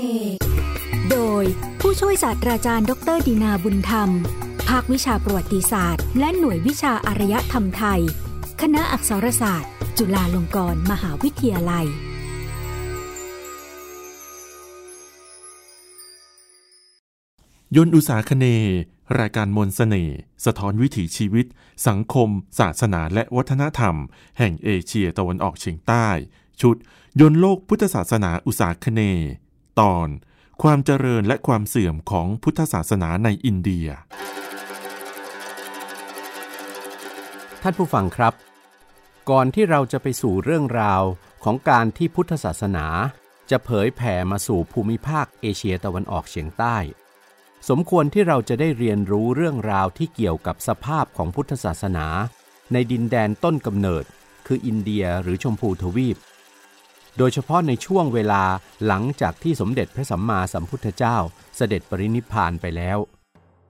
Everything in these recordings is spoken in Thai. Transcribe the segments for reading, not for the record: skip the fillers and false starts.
เอกโดยผู้ช่วยศาสตราจารย์ดร.ดินาบุญธรรมภาควิชาประวัติศาสตร์และหน่วยวิชาอารยธรรมไทยคณะอักษรศาสตร์จุฬาลงกรณ์มหาวิทยาลัยยนต์อุษาคเนย์รายการมนต์เสน่ห์สะท้อนวิถีชีวิตสังคมศาสนาและวัฒนธรรมแห่งเอเชียตะวันออกเฉียงใต้ชุดยนต์โลกพุทธศาสนาอุษาคเนย์ตอนความเจริญและความเสื่อมของพุทธศาสนาในอินเดียท่านผู้ฟังครับก่อนที่เราจะไปสู่เรื่องราวของการที่พุทธศาสนาจะเผยแผ่มาสู่ภูมิภาคเอเชียตะวันออกเฉียงใต้สมควรที่เราจะได้เรียนรู้เรื่องราวที่เกี่ยวกับสภาพของพุทธศาสนาในดินแดนต้นกำเนิดคืออินเดียหรือชมพูทวีปโดยเฉพาะในช่วงเวลาหลังจากที่สมเด็จพระสัมมาสัมพุทธเจ้าเสด็จปรินิพพานไปแล้ว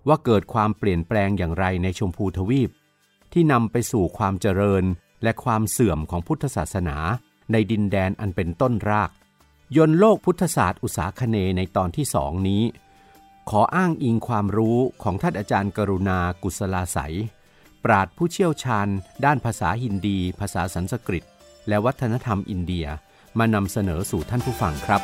ว่าเกิดความเปลี่ยนแปลงอย่างไรในชมพูทวีปที่นำไปสู่ความเจริญและความเสื่อมของพุทธศาสนาในดินแดนอันเป็นต้นรากยนต์โลกพุทธศาสตร์อุษาคเนย์ในตอนที่2นี้ขออ้างอิงความรู้ของท่านอาจารย์กรุณากุศลาไสยปราชญ์ผู้เชี่ยวชาญด้านภาษาฮินดีภาษาสันสกฤตและวัฒนธรรมอินเดียมานำเสนอสู่ท่านผู้ฟังครับ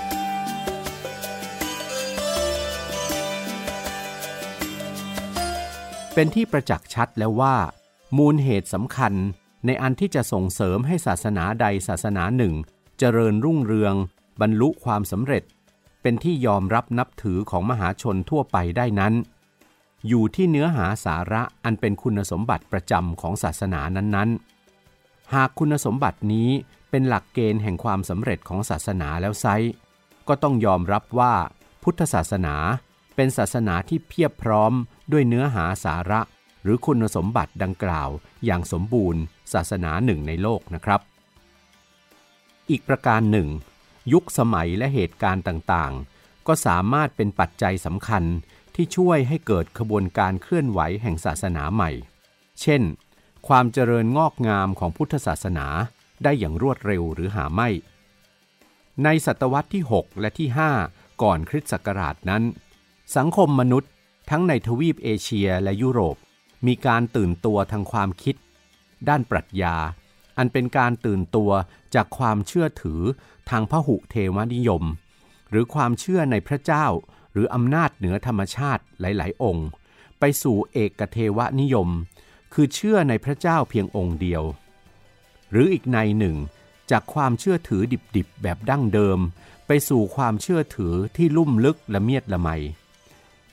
เป็นที่ประจักษ์ชัดแล้วว่ามูลเหตุสำคัญในอันที่จะส่งเสริมให้ศาสนาใดศาสนาหนึ่งเจริญรุ่งเรืองบรรลุความสำเร็จเป็นที่ยอมรับนับถือของมหาชนทั่วไปได้นั้นอยู่ที่เนื้อหาสาระอันเป็นคุณสมบัติประจำของศาสนานั้นๆหากคุณสมบัตินี้เป็นหลักเกณฑ์แห่งความสำเร็จของศาสนาแล้วไซร้ก็ต้องยอมรับว่าพุทธศาสนาเป็นศาสนาที่เพียบพร้อมด้วยเนื้อหาสาระหรือคุณสมบัติดังกล่าวอย่างสมบูรณ์ศาสนาหนึ่งในโลกนะครับอีกประการหนึ่งยุคสมัยและเหตุการณ์ต่างๆก็สามารถเป็นปัจจัยสำคัญที่ช่วยให้เกิดขบวนการเคลื่อนไหวแห่งศาสนาใหม่เช่นความเจริญงอกงามของพุทธศาสนาได้อย่างรวดเร็วหรือหาไม่ในศตวรรษที่6และที่5ก่อนคริสตศักราชนั้นสังคมมนุษย์ทั้งในทวีปเอเชียและยุโรปมีการตื่นตัวทางความคิดด้านปรัชญาอันเป็นการตื่นตัวจากความเชื่อถือทางพหุเทวนิยมหรือความเชื่อในพระเจ้าหรืออำนาจเหนือธรรมชาติหลายๆองค์ไปสู่เอกเทวนิยมคือเชื่อในพระเจ้าเพียงองค์เดียวหรืออีกในหนึ่งจากความเชื่อถือดิบๆแบบดั้งเดิมไปสู่ความเชื่อถือที่ลุ่มลึกละเมียดละไม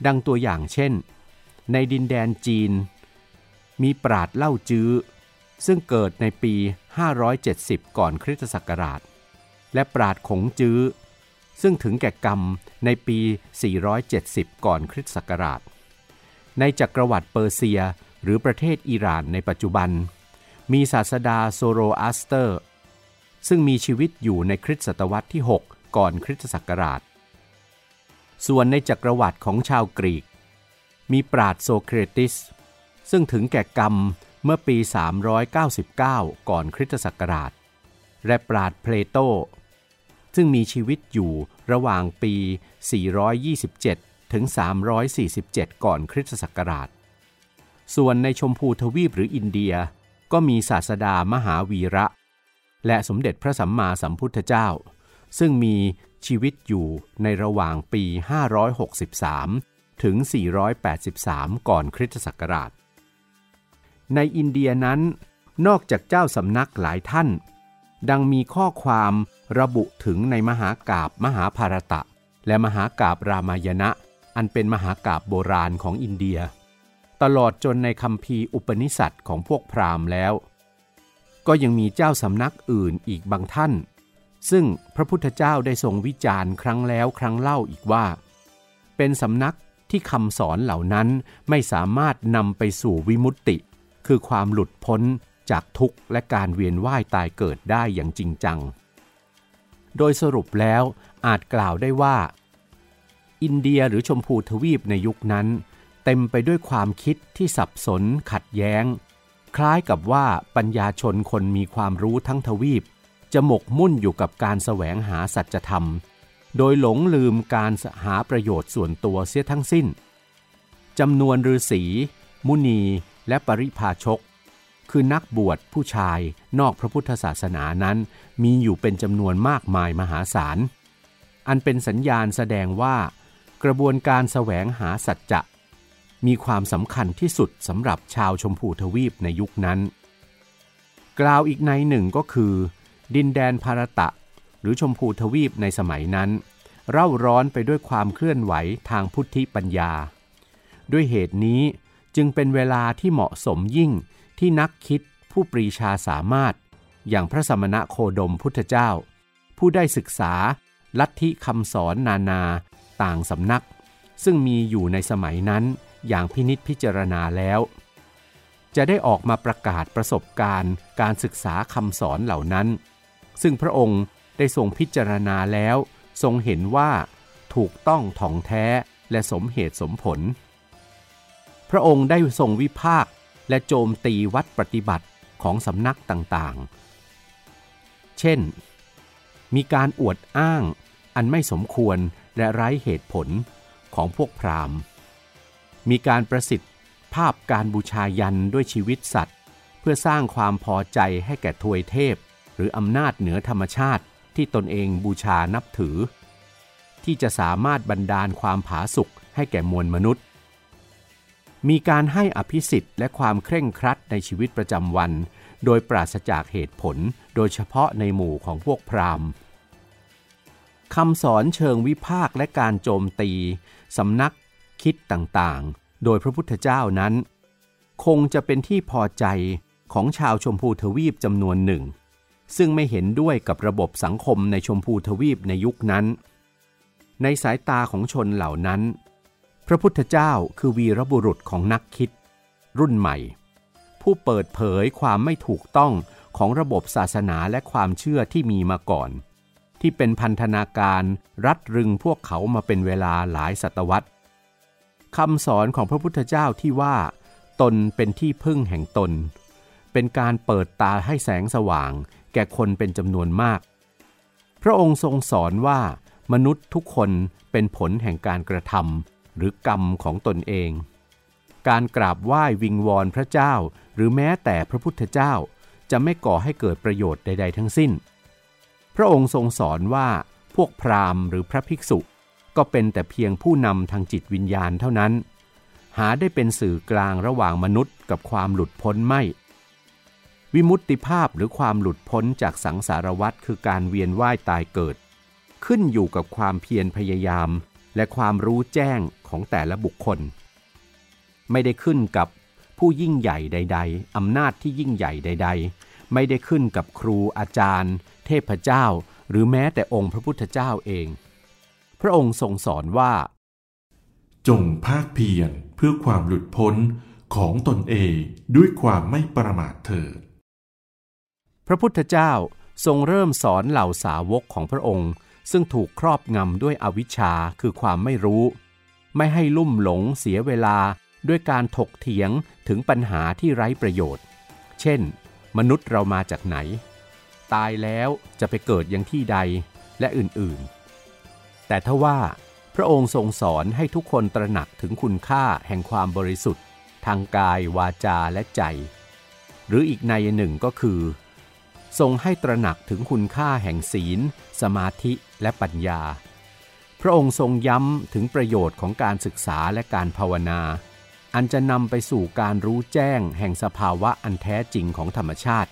ดังตัวอย่างเช่นในดินแดนจีนมีปราชญ์เล่าจื้อซึ่งเกิดในปี570ก่อนคริสตศักราชและปราชญ์ขงจื้อซึ่งถึงแก่กรรมในปี470ก่อนคริสตศักราชในจักรวรรดิเปอร์เซียหรือประเทศอิหร่านในปัจจุบันมีศาสดาโซโรอัสเตอร์ซึ่งมีชีวิตอยู่ในคริสตศตวรรษที่6ก่อนคริสตศักราชส่วนในจักรวรรดิของชาวกรีกมีปราชญ์โซเครติสซึ่งถึงแก่กรรมเมื่อปี399ก่อนคริสตศักราชและปราชญ์เพลโตซึ่งมีชีวิตอยู่ระหว่างปี427ถึง347ก่อนคริสตศักราชส่วนในชมพูทวีปหรืออินเดียก็มีศาสดามหาวีระและสมเด็จพระสัมมาสัมพุทธเจ้าซึ่งมีชีวิตอยู่ในระหว่างปี563ถึง483ก่อนคริสตศักราชในอินเดียนั้นนอกจากเจ้าสำนักหลายท่านดังมีข้อความระบุถึงในมหากาพย์มหาภารตะและมหากาพย์รามายณะอันเป็นมหากาพย์โบราณของอินเดียตลอดจนในคัมภีร์อุปนิษัทของพวกพราหมณ์แล้วก็ยังมีเจ้าสำนักอื่นอีกบางท่านซึ่งพระพุทธเจ้าได้ทรงวิจารณ์ครั้งแล้วครั้งเล่าอีกว่าเป็นสำนักที่คำสอนเหล่านั้นไม่สามารถนำไปสู่วิมุตติคือความหลุดพ้นจากทุกข์และการเวียนว่ายตายเกิดได้อย่างจริงจังโดยสรุปแล้วอาจกล่าวได้ว่าอินเดียหรือชมพูทวีปในยุคนั้นเต็มไปด้วยความคิดที่สับสนขัดแย้งคล้ายกับว่าปัญญาชนคนมีความรู้ทั้งทวีปจะหมกมุ่นอยู่กับการแสวงหาสัจธรรม โดยหลงลืมการหาประโยชน์ส่วนตัวเสียทั้งสิ้นจำนวนฤาษีมุนีและปริพาชกคือนักบวชผู้ชายนอกพระพุทธศาสนานั้นมีอยู่เป็นจำนวนมากมายมหาศาลอันเป็นสัญญาณแสดงว่ากระบวนการแสวงหาสัจจะมีความสำคัญที่สุดสำหรับชาวชมพูทวีปในยุคนั้นกล่าวอีกในหนึ่งก็คือดินแดนภารตะหรือชมพูทวีปในสมัยนั้นเร่าร้อนไปด้วยความเคลื่อนไหวทางพุทธิปัญญาด้วยเหตุนี้จึงเป็นเวลาที่เหมาะสมยิ่งที่นักคิดผู้ปรีชาสามารถอย่างพระสมณะโคดมพุทธเจ้าผู้ได้ศึกษาลัทธิคำสอนนานาต่างสำนักซึ่งมีอยู่ในสมัยนั้นอย่างพินิจพิจารณาแล้วจะได้ออกมาประกาศประสบการณ์การศึกษาคำสอนเหล่านั้นซึ่งพระองค์ได้ทรงพิจารณาแล้วทรงเห็นว่าถูกต้องถ่องแท้และสมเหตุสมผลพระองค์ได้ทรงวิพากษ์และโจมตีวัดปฏิบัติของสำนักต่างๆเช่นมีการอวดอ้างอันไม่สมควรและไร้เหตุผลของพวกพราหมณ์มีการประสิทธิ์ภาพการบูชายันด้วยชีวิตสัตว์เพื่อสร้างความพอใจให้แก่ทวยเทพหรืออำนาจเหนือธรรมชาติที่ตนเองบูชานับถือที่จะสามารถบันดาลความผาสุกให้แก่มวลมนุษย์มีการให้อภิสิทธิ์และความเคร่งครัดในชีวิตประจำวันโดยปราศจากเหตุผลโดยเฉพาะในหมู่ของพวกพราหมณ์คำสอนเชิงวิพากษ์และการโจมตีสำนักคิดต่างๆโดยพระพุทธเจ้านั้นคงจะเป็นที่พอใจของชาวชมพูทวีปจำนวนหนึ่งซึ่งไม่เห็นด้วยกับระบบสังคมในชมพูทวีปในยุคนั้นในสายตาของชนเหล่านั้นพระพุทธเจ้าคือวีรบุรุษของนักคิดรุ่นใหม่ผู้เปิดเผยความไม่ถูกต้องของระบบศาสนาและความเชื่อที่มีมาก่อนที่เป็นพันธนาการรัดรึงพวกเขามาเป็นเวลาหลายศตวรรษคำสอนของพระพุทธเจ้าที่ว่าตนเป็นที่พึ่งแห่งตนเป็นการเปิดตาให้แสงสว่างแก่คนเป็นจำนวนมากพระองค์ทรงสอนว่ามนุษย์ทุกคนเป็นผลแห่งการกระทำหรือกรรมของตนเองการกราบไหว้วิงวอนพระเจ้าหรือแม้แต่พระพุทธเจ้าจะไม่ก่อให้เกิดประโยชน์ใดๆทั้งสิ้นพระองค์ทรงสอนว่าพวกพราหมณ์หรือพระภิกษุก็เป็นแต่เพียงผู้นำทางจิตวิญญาณเท่านั้นหาได้เป็นสื่อกลางระหว่างมนุษย์กับความหลุดพ้นไม่วิมุตติภาพหรือความหลุดพ้นจากสังสารวัฏคือการเวียนว่ายตายเกิดขึ้นอยู่กับความเพียรพยายามและความรู้แจ้งของแต่ละบุคคลไม่ได้ขึ้นกับผู้ยิ่งใหญ่ใดๆอำนาจที่ยิ่งใหญ่ใดๆไม่ได้ขึ้นกับครูอาจารย์เทพเจ้าหรือแม้แต่องค์พระพุทธเจ้าเองพระองค์ทรงสอนว่าจงภาคเพียรเพื่อความหลุดพ้นของตนเองด้วยความไม่ประมาทเถิดพระพุทธเจ้าทรงเริ่มสอนเหล่าสาวกของพระองค์ซึ่งถูกครอบงำด้วยอวิชชาคือความไม่รู้ไม่ให้ลุ่มหลงเสียเวลาด้วยการถกเถียงถึงปัญหาที่ไร้ประโยชน์เช่นมนุษย์เรามาจากไหนตายแล้วจะไปเกิดยังที่ใดและอื่นๆแต่ทว่าพระองค์ทรงสอนให้ทุกคนตระหนักถึงคุณค่าแห่งความบริสุทธิ์ทางกายวาจาและใจหรืออีกนัยหนึ่งก็คือทรงให้ตระหนักถึงคุณค่าแห่งศีลสมาธิและปัญญาพระองค์ทรงย้ำถึงประโยชน์ของการศึกษาและการภาวนาอันจะนำไปสู่การรู้แจ้งแห่งสภาวะอันแท้จริงของธรรมชาติ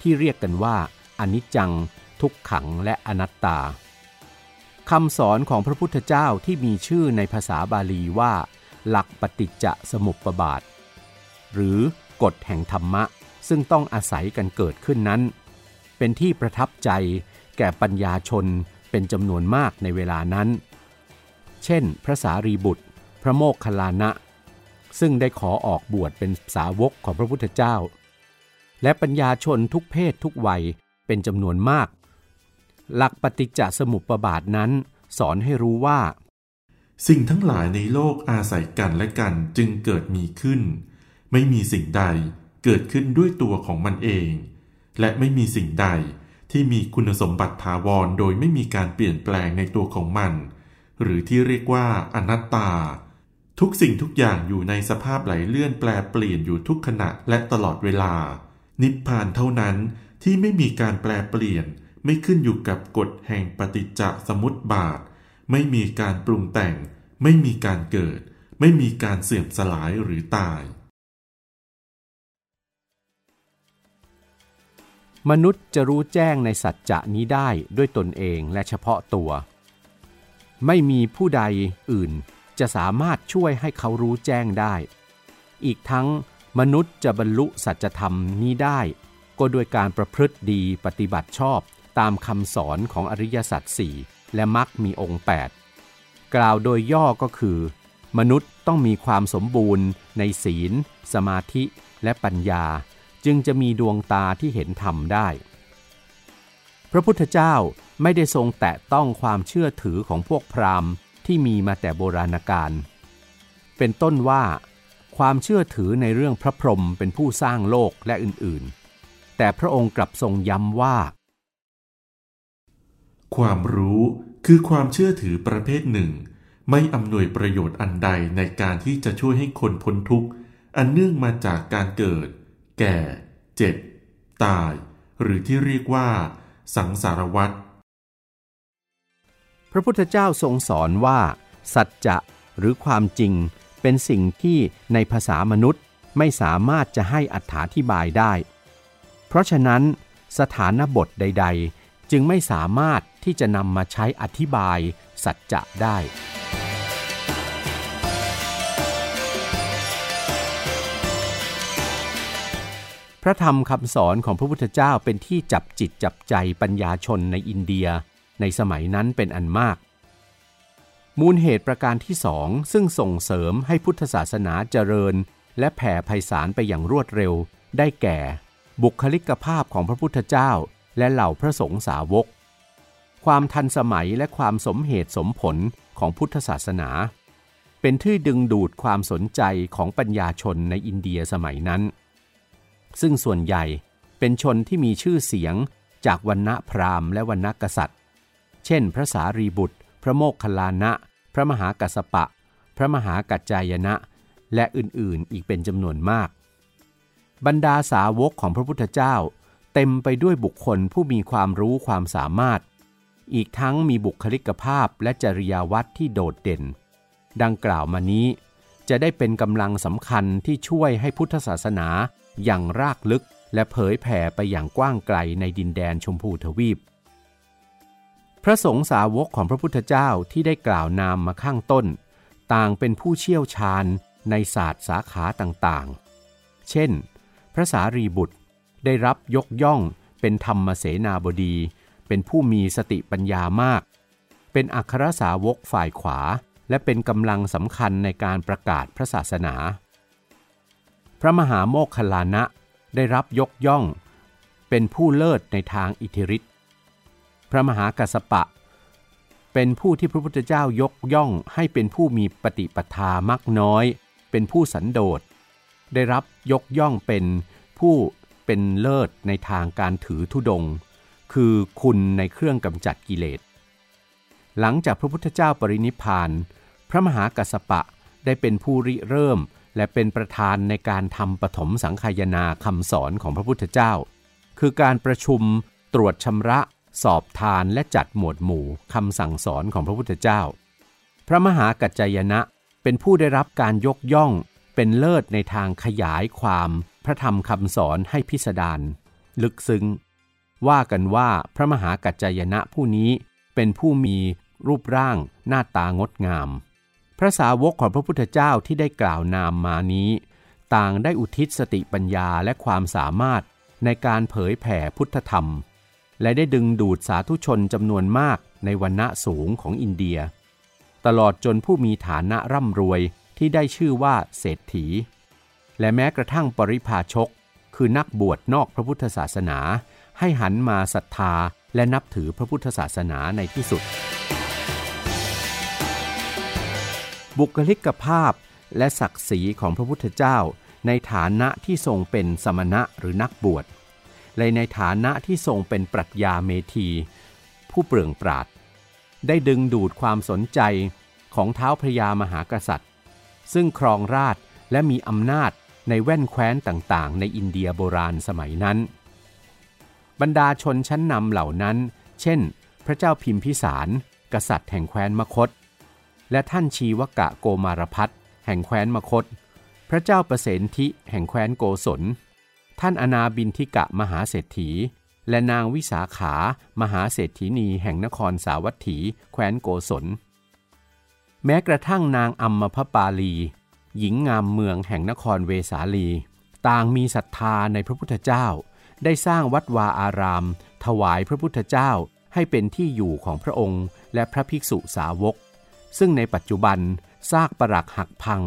ที่เรียกกันว่าอนิจจังทุกขังและอนัตตาคำสอนของพระพุทธเจ้าที่มีชื่อในภาษาบาลีว่าหลักปฏิจจสมุปบาทหรือกฎแห่งธรรมะซึ่งต้องอาศัยกันเกิดขึ้นนั้นเป็นที่ประทับใจแก่ปัญญาชนเป็นจำนวนมากในเวลานั้นเช่นพระสารีบุตรพระโมคคัลลานะซึ่งได้ขอออกบวชเป็นสาวกของพระพุทธเจ้าและปัญญาชนทุกเพศทุกวัยเป็นจำนวนมากหลักปฏิจจสมุปบาทนั้นสอนให้รู้ว่าสิ่งทั้งหลายในโลกอาศัยกันและกันจึงเกิดมีขึ้นไม่มีสิ่งใดเกิดขึ้นด้วยตัวของมันเองและไม่มีสิ่งใด ที่มีคุณสมบัติถาวรโดยไม่มีการเปลี่ยนแปลงในตัวของมันหรือที่เรียกว่าอนัตตาทุกสิ่งทุกอย่างอยู่ในสภาพไหลเลื่อนแปรเปลี่ยนอยู่ทุกขณะและตลอดเวลานิพพานเท่านั้นที่ไม่มีการแปรเปลี่ยนไม่ขึ้นอยู่กับกฎแห่งปฏิจจสมุปบาทไม่มีการปรุงแต่งไม่มีการเกิดไม่มีการเสื่อมสลายหรือตายมนุษย์จะรู้แจ้งในสัจจะนี้ได้ด้วยตนเองและเฉพาะตัวไม่มีผู้ใดอื่นจะสามารถช่วยให้เขารู้แจ้งได้อีกทั้งมนุษย์จะบรรลุสัจธรรมนี้ได้ก็โดยการประพฤติดีปฏิบัติชอบตามคำสอนของอริยสัจสี่และมรรคมีองค์8กล่าวโดยย่อก็คือมนุษย์ต้องมีความสมบูรณ์ในศีลสมาธิและปัญญาจึงจะมีดวงตาที่เห็นธรรมได้พระพุทธเจ้าไม่ได้ทรงแตะต้องความเชื่อถือของพวกพราหมณ์ที่มีมาแต่โบราณกาลเป็นต้นว่าความเชื่อถือในเรื่องพระพรหมเป็นผู้สร้างโลกและอื่นๆแต่พระองค์กลับทรงย้ำว่าความรู้คือความเชื่อถือประเภทหนึ่งไม่อำนวยประโยชน์อันใดในการที่จะช่วยให้คนพ้นทุกข์อันเนื่องมาจากการเกิดแก่เจ็บตายหรือที่เรียกว่าสังสารวัฏพระพุทธเจ้าทรงสอนว่าสัจจะหรือความจริงเป็นสิ่งที่ในภาษามนุษย์ไม่สามารถจะให้อธิบายได้เพราะฉะนั้นสถานบทใดๆจึงไม่สามารถที่จะนำมาใช้อธิบายสัจจะได้พระธรรมคำสอนของพระพุทธเจ้าเป็นที่จับจิตจับใจปัญญาชนในอินเดียในสมัยนั้นเป็นอันมากมูลเหตุประการที่สองซึ่งส่งเสริมให้พุทธศาสนาเจริญและแผ่ไพศาลไปอย่างรวดเร็วได้แก่บุคลิกภาพของพระพุทธเจ้าและเหล่าพระสงฆ์สาวกความทันสมัยและความสมเหตุสมผลของพุทธศาสนาเป็นที่ดึงดูดความสนใจของปัญญาชนในอินเดียสมัยนั้นซึ่งส่วนใหญ่เป็นชนที่มีชื่อเสียงจากวรรณะพราหมณ์และวรรณะกษัตริย์เช่นพระสารีบุตรพระโมคคัลลานะพระมหากัสสปะพระมหากัจจายนะและอื่นๆอีกเป็นจำนวนมากบรรดาสาวกของพระพุทธเจ้าเต็มไปด้วยบุคคลผู้มีความรู้ความสามารถอีกทั้งมีบุคลิกภาพและจริยวัตรที่โดดเด่นดังกล่าวมานี้จะได้เป็นกำลังสำคัญที่ช่วยให้พุทธศาสนาอย่างรากลึกและเผยแผ่ไปอย่างกว้างไกลในดินแดนชมพูทวีปพระสงฆ์สาวกของพระพุทธเจ้าที่ได้กล่าวนามมาข้างต้นต่างเป็นผู้เชี่ยวชาญในศาสตร์สาขาต่างๆเช่นพระสารีบุตรได้รับยกย่องเป็นธรรมเสนาบดีเป็นผู้มีสติปัญญามากเป็นอัครสาวกฝ่ายขวาและเป็นกำลังสำคัญในการประกาศพระศาสนาพระมหาโมคคัลลานะได้รับยกย่องเป็นผู้เลิศในทางอิทธิฤทธิ์พระมหากัสสปะเป็นผู้ที่พระพุทธเจ้ายกย่องให้เป็นผู้มีปฏิปทามักน้อยเป็นผู้สันโดษได้รับยกย่องเป็นผู้เป็นเลิศในทางการถือธุดงค์คือคุณในเครื่องกำจัดกิเลสหลังจากพระพุทธเจ้าปรินิพพานพระมหากัสสปะได้เป็นผู้ริเริ่มและเป็นประธานในการทำปฐมสังคายนาคำสอนของพระพุทธเจ้าคือการประชุมตรวจชำระสอบทานและจัดหมวดหมู่คำสั่งสอนของพระพุทธเจ้าพระมหากัจจายนะเป็นผู้ได้รับการยกย่องเป็นเลิศในทางขยายความพระธรรมคำสอนให้พิสดารลึกซึ้งว่ากันว่าพระมหากัจจายนะผู้นี้เป็นผู้มีรูปร่างหน้าตางดงามพระสาวกของพระพุทธเจ้าที่ได้กล่าวนามมานี้ต่างได้อุทิศสติปัญญาและความสามารถในการเผยแผ่พุทธธรรมและได้ดึงดูดสาธุชนจำนวนมากในวรรณะสูงของอินเดียตลอดจนผู้มีฐานะร่ำรวยที่ได้ชื่อว่าเศรษฐีและแม้กระทั่งปริพาชกคือนักบวชนอกพระพุทธศาสนาให้หันมาศรัทธาและนับถือพระพุทธศาสนาในที่สุดบุคลิกภาพและศักดิ์ศรีของพระพุทธเจ้าในฐานะที่ทรงเป็นสมณะหรือนักบวช เลยในฐานะที่ทรงเป็นปรัชญาเมธีผู้เปรื่องปราดได้ดึงดูดความสนใจของท้าวพระยามหากษัตริย์ซึ่งครองราชและมีอำนาจในแว่นแคว้นต่างๆในอินเดียโบราณสมัยนั้นบรรดาชนชั้นนำเหล่านั้นเช่นพระเจ้าพิมพิสารกษัตริย์แห่งแคว้นมคธและท่านชีวกะโกมารพัฒน์แห่งแคว้นมคธพระเจ้าประเสนทิแห่งแคว้นโกศลท่านอนาบินทิกะมหาเศรษฐีและนางวิสาขามหาเศรษฐีนีแห่งนครสาวัตถีแคว้นโกศลแม้กระทั่งนางอัมมพปาลีหญิงงามเมืองแห่งนครเวสาลีต่างมีศรัทธาในพระพุทธเจ้าได้สร้างวัดวาอารามถวายพระพุทธเจ้าให้เป็นที่อยู่ของพระองค์และพระภิกษุสาวกซึ่งในปัจจุบันซากปรักหักพัง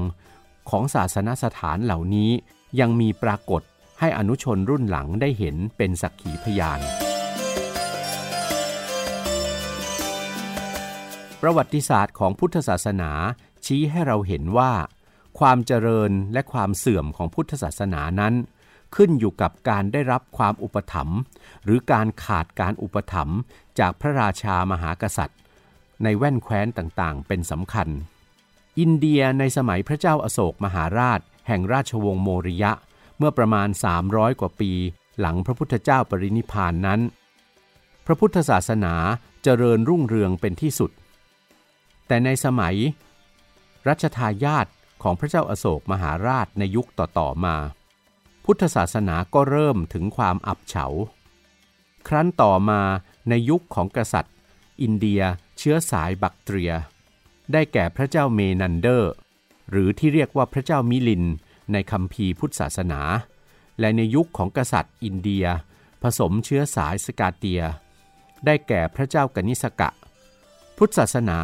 ของศาสนสถานเหล่านี้ยังมีปรากฏให้อนุชนรุ่นหลังได้เห็นเป็นสักขีพยานประวัติศาสตร์ของพุทธศาสนาชี้ให้เราเห็นว่าความเจริญและความเสื่อมของพุทธศาสนานั้นขึ้นอยู่กับการได้รับความอุปถัมภ์หรือการขาดการอุปถัมภ์จากพระราชามหากษัตริย์ในแว่นแคว้นต่างๆเป็นสำคัญอินเดียในสมัยพระเจ้าอโศกมหาราชแห่งราชวงศ์โมริยะเมื่อประมาณ300กว่าปีหลังพระพุทธเจ้าปรินิพพานนั้นพระพุทธศาสนาเจริญรุ่งเรืองเป็นที่สุดแต่ในสมัยรัชทายาทของพระเจ้าอโศกมหาราชในยุคต่อๆมาพุทธศาสนาก็เริ่มถึงความอับเฉาครั้นต่อมาในยุคของกษัตริย์อินเดียเชื้อสายบักเตรียได้แก่พระเจ้าเมนันเดอร์หรือที่เรียกว่าพระเจ้ามิลินในคัมภีร์พุทธศาสนาและในยุคของกษัตริย์อินเดียผสมเชื้อสายสกาเตียได้แก่พระเจ้ากนิษกะพุทธศาสนา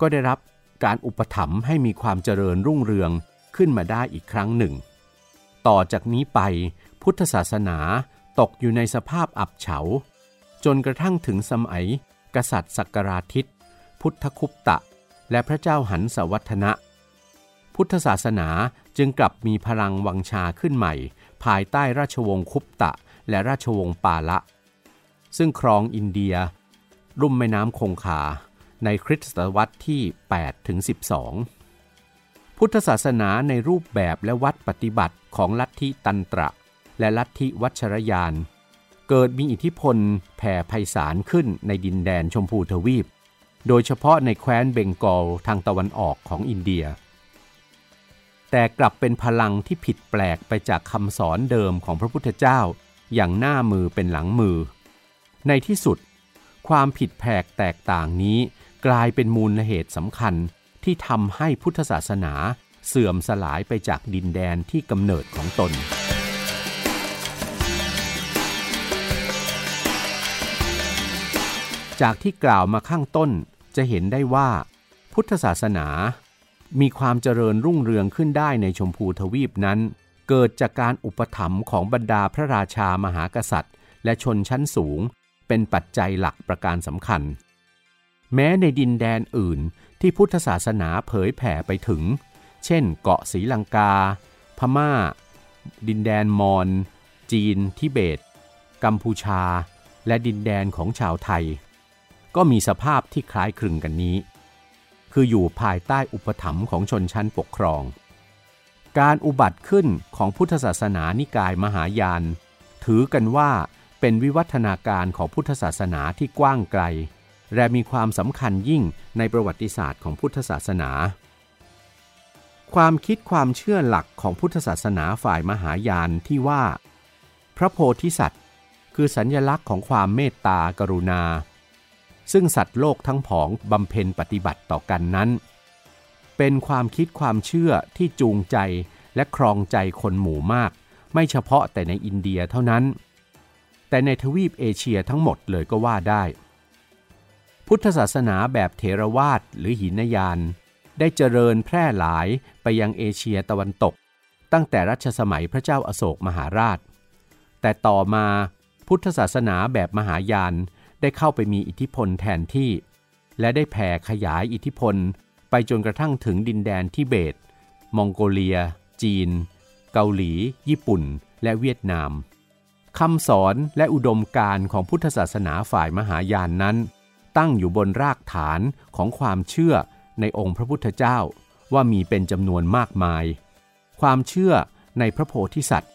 ก็ได้รับการอุปถัมภ์ให้มีความเจริญรุ่งเรืองขึ้นมาได้อีกครั้งหนึ่งต่อจากนี้ไปพุทธศาสนาตกอยู่ในสภาพอับเฉาจนกระทั่งถึงสมัยกษัตริย์สักกราธิตพุทธคุปตะและพระเจ้าหันสวัฒนะพุทธศาสนาจึงกลับมีพลังวังชาขึ้นใหม่ภายใต้ราชวงศ์คุปตะและราชวงศ์ปาละซึ่งครองอินเดียลุ่มแม่น้ำคงคาในคริสตศตวรรษที่8ถึง12พุทธศาสนาในรูปแบบและวัดปฏิบัติของลัทธิตันตระและลัทธิวัชรยานเกิดมีอิทธิพลแผ่ไพศาลขึ้นในดินแดนชมพูทวีปโดยเฉพาะในแคว้นเบงกอลทางตะวันออกของอินเดียแต่กลับเป็นพลังที่ผิดแปลกไปจากคำสอนเดิมของพระพุทธเจ้าอย่างหน้ามือเป็นหลังมือในที่สุดความผิดแปลกแตกต่างนี้กลายเป็นมูลเหตุสำคัญที่ทำให้พุทธศาสนาเสื่อมสลายไปจากดินแดนที่กำเนิดของตนจากที่กล่าวมาข้างต้นจะเห็นได้ว่าพุทธศาสนามีความเจริญรุ่งเรืองขึ้นได้ในชมพูทวีปนั้นเกิดจากการอุปถัมภ์ของบรรดาพระราชามหากษัตริย์และชนชั้นสูงเป็นปัจจัยหลักประการสำคัญแม้ในดินแดนอื่นที่พุทธศาสนาเผยแผ่ไปถึงเช่นเกาะศรีลังกาพม่าดินแดนมอญจีนทิเบตกัมพูชาและดินแดนของชาวไทยก็มีสภาพที่คล้ายคลึงกันนี้คืออยู่ภายใต้อุปถัมภ์ของชนชั้นปกครองการอุบัติขึ้นของพุทธศาสนานิกายมหายานถือกันว่าเป็นวิวัฒนาการของพุทธศาสนาที่กว้างไกลและมีความสำคัญยิ่งในประวัติศาสตร์ของพุทธศาสนาความคิดความเชื่อหลักของพุทธศาสนาฝ่ายมหายานที่ว่าพระโพธิสัตว์คือสัญลักษณ์ของความเมตตากรุณาซึ่งสัตว์โลกทั้งผองบำเพ็ญปฏิบัติต่อกันนั้นเป็นความคิดความเชื่อที่จูงใจและครองใจคนหมู่มากไม่เฉพาะแต่ในอินเดียเท่านั้นแต่ในทวีปเอเชียทั้งหมดเลยก็ว่าได้พุทธศาสนาแบบเถรวาทหรือหินยานได้เจริญแพร่หลายไปยังเอเชียตะวันตกตั้งแต่รัชสมัยพระเจ้าอโศกมหาราชแต่ต่อมาพุทธศาสนาแบบมหายานได้เข้าไปมีอิทธิพลแทนที่และได้แผ่ขยายอิทธิพลไปจนกระทั่งถึงดินแดนทิเบตมองโกเลียจีนเกาหลีญี่ปุ่นและเวียดนาม คำสอนและอุดมการณ์ของพุทธศาสนาฝ่ายมหายานนั้นตั้งอยู่บนรากฐานของความเชื่อในองค์พระพุทธเจ้าว่ามีเป็นจำนวนมากมายความเชื่อในพระโพธิสัตว์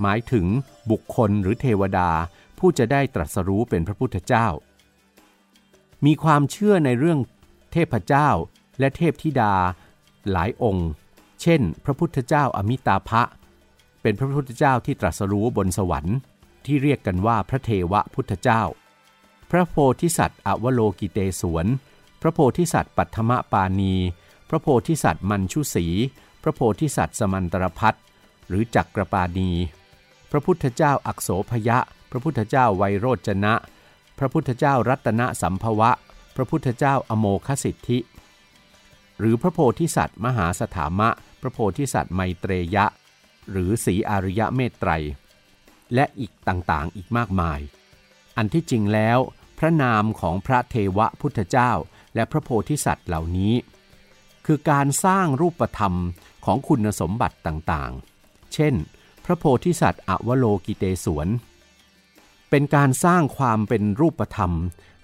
หมายถึงบุคคลหรือเทวดาผู้จะได้ตรัสรู้เป็นพระพุทธเจ้ามีความเชื่อในเรื่องเทพเจ้าและเทพธิดาหลายองค์เช่นพระพุทธเจ้าอมิตาภะเป็นพระพุทธเจ้าที่ตรัสรู้บนสวรรค์ที่เรียกกันว่าพระเทวพุทธเจ้าพระโพธิสัตว์อวโลกิเตศวรพระโพธิสัตว์ปัทธมปานีพระโพธิสัตว์มัญชุศรีพระโพธิสัตว์สมันตรพัฒน์หรือจักรปาณีพระพุทธเจ้าอักโสพยะพระพุทธเจ้าไวโรจนะพระพุทธเจ้ารัตนสัมภวะพระพุทธเจ้าอโมคสิทธิหรือพระโพธิสัตว์มหาสถามะพระโพธิสัตว์ไมเตรยะหรือศรีอริยเมตไตรและอีกต่างๆอีกมากมายอันที่จริงแล้วพระนามของพระเทวพุทธเจ้าและพระโพธิสัตว์เหล่านี้คือการสร้างรูปธรรมของคุณสมบัติต่างๆเช่นพระโพธิสัตว์อวโลกิเตศวรเป็นการสร้างความเป็นรูปธรรม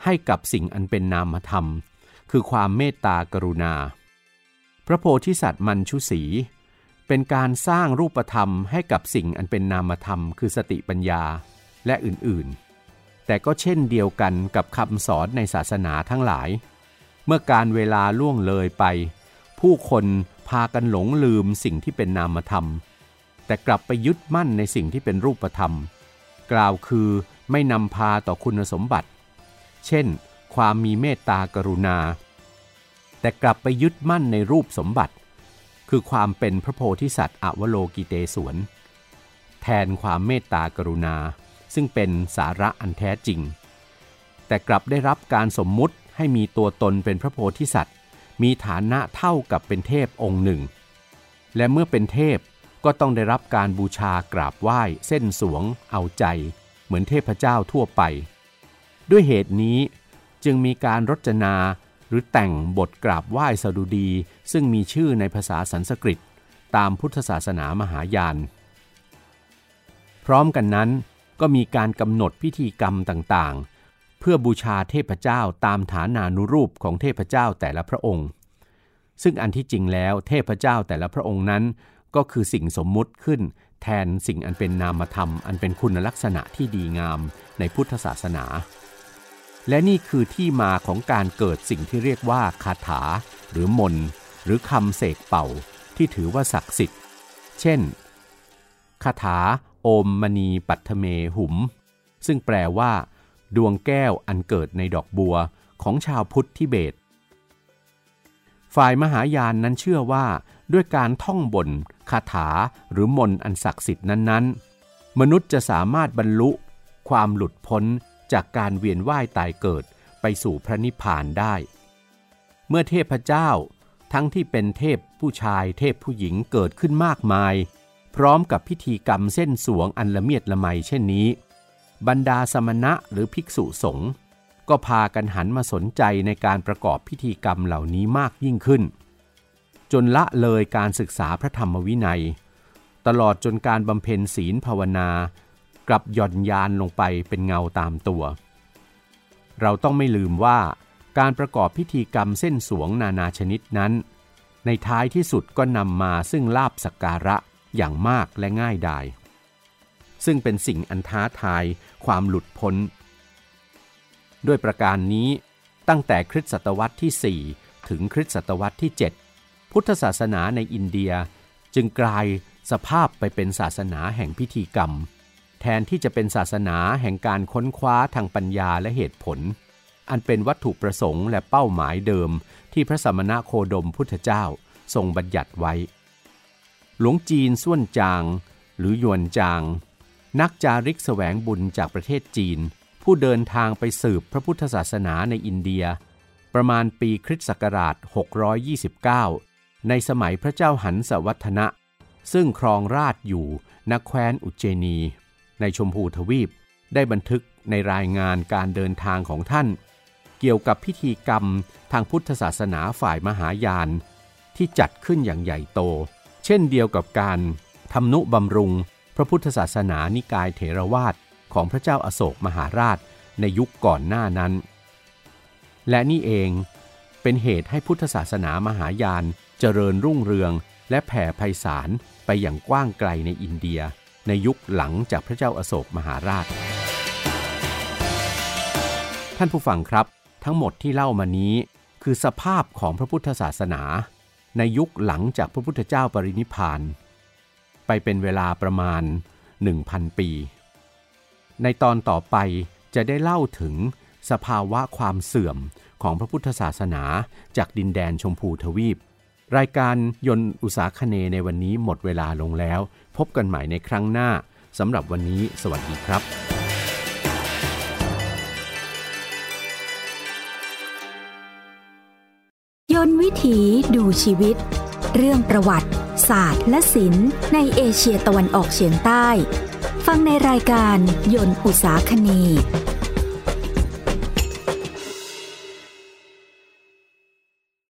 ให้กับสิ่งอันเป็นนามธรรมคือความเมตตากรุณาพระโพธิสัตว์มัญชุศรีเป็นการสร้างรูปธรรมให้กับสิ่งอันเป็นนามธรรมคือสติปัญญาและอื่นๆแต่ก็เช่นเดียวกันกับคำสอนในศาสนาทั้งหลายเมื่อการเวลาล่วงเลยไปผู้คนพากันหลงลืมสิ่งที่เป็นนามธรรมแต่กลับไปยึดมั่นในสิ่งที่เป็นรูปธรรมกล่าวคือไม่นำพาต่อคุณสมบัติเช่นความมีเมตตากรุณาแต่กลับไปยึดมั่นในรูปสมบัติคือความเป็นพระโพธิสัตว์อวโลกิเตศวรแทนความเมตตากรุณาซึ่งเป็นสาระอันแท้จริงแต่กลับได้รับการสมมุติให้มีตัวตนเป็นพระโพธิสัตว์มีฐานะเท่ากับเป็นเทพองค์หนึ่งและเมื่อเป็นเทพก็ต้องได้รับการบูชากราบไหว้เส้นสวงเอาใจเหมือนเทพเจ้าทั่วไปด้วยเหตุนี้จึงมีการรจนาหรือแต่งบทกราบไหว้สดุดีซึ่งมีชื่อในภาษาสันสกฤตตามพุทธศาสนามหายานพร้อมกันนั้นก็มีการกำหนดพิธีกรรมต่างๆเพื่อบูชาเทพเจ้าตามฐานานุรูปของเทพเจ้าแต่ละพระองค์ซึ่งอันที่จริงแล้วเทพเจ้าแต่ละพระองค์นั้นก็คือสิ่งสมมุติขึ้นแทนสิ่งอันเป็นนามธรรมอันเป็นคุณลักษณะที่ดีงามในพุทธศาสนาและนี่คือที่มาของการเกิดสิ่งที่เรียกว่าคาถาหรือมนต์หรือคำเสกเป่าที่ถือว่าศักดิ์สิทธิ์เช่นคาถาโอมมณีปัทเมหุมซึ่งแปลว่าดวงแก้วอันเกิดในดอกบัวของชาวพุทธทิเบตฝ่ายมหายานนั้นเชื่อว่าด้วยการท่องบนคาถาหรือมนต์อันศักดิ์สิทธิ์นั้นๆมนุษย์จะสามารถบรรลุความหลุดพ้นจากการเวียนว่ายตายเกิดไปสู่พระนิพพานได้เมื่อเทพเจ้าทั้งที่เป็นเทพผู้ชายเทพผู้หญิงเกิดขึ้นมากมายพร้อมกับพิธีกรรมเส้นสวงอันละเมียดละไมเช่นนี้บรรดาสมณะหรือภิกษุสงฆ์ก็พากันหันมาสนใจในการประกอบพิธีกรรมเหล่านี้มากยิ่งขึ้นจนละเลยการศึกษาพระธรรมวินัยตลอดจนการบำเพ็ญศีลภาวนากลับหย่อนยานลงไปเป็นเงาตามตัวเราต้องไม่ลืมว่าการประกอบพิธีกรรมเส้นสวงนานาชนิดนั้นในท้ายที่สุดก็นำมาซึ่งลาภสักการะอย่างมากและง่ายดายซึ่งเป็นสิ่งอันท้าทายความหลุดพ้นด้วยประการนี้ตั้งแต่คริสตศตวรรษที่4ถึงคริสตศตวรรษที่7พุทธศาสนาในอินเดียจึงกลายสภาพไปเป็นศาสนาแห่งพิธีกรรมแทนที่จะเป็นศาสนาแห่งการค้นคว้าทางปัญญาและเหตุผลอันเป็นวัตถุประสงค์และเป้าหมายเดิมที่พระสมณโคดมพุทธเจ้าทรงบัญญัติไว้หลวงจีนส่วนจางหรือหยวนจางนักจาริกแสวงบุญจากประเทศจีนผู้เดินทางไปสืบพระพุทธศาสนาในอินเดียประมาณปีคริสต์ศักราช629ในสมัยพระเจ้าหันสวัฒนะซึ่งครองราชย์อยู่ณแคว้นอุจเจนีในชมพูทวีปได้บันทึกในรายงานการเดินทางของท่านเกี่ยวกับพิธีกรรมทางพุทธศาสนาฝ่ายมหายานที่จัดขึ้นอย่างใหญ่โตเช่นเดียวกับการทำนุบำรุง พระพุทธศาสนานิกายเถรวาทของพระเจ้าอโศกมหาราชในยุคก่อนหน้านั้นและนี่เองเป็นเหตุให้พุทธศาสนามหายานเจริญรุ่งเรืองและแผ่ไพศาลไปอย่างกว้างไกลในอินเดียในยุคหลังจากพระเจ้าอโศกมหาราชท่านผู้ฟังครับทั้งหมดที่เล่ามานี้คือสภาพของพระพุทธศาสนาในยุคหลังจากพระพุทธเจ้าปรินิพพานไปเป็นเวลาประมาณ 1,000 ปีในตอนต่อไปจะได้เล่าถึงสภาวะความเสื่อมของพระพุทธศาสนาจากดินแดนชมพูทวีปรายการยนต์อุตสาคเนในวันนี้หมดเวลาลงแล้วพบกันใหม่ในครั้งหน้าสำหรับวันนี้สวัสดีครับยนต์วิถีดูชีวิตเรื่องประวัติศาสตร์และศิลป์ในเอเชียตะวันออกเฉียงใต้ฟังในรายการยนต์อุตสาคเน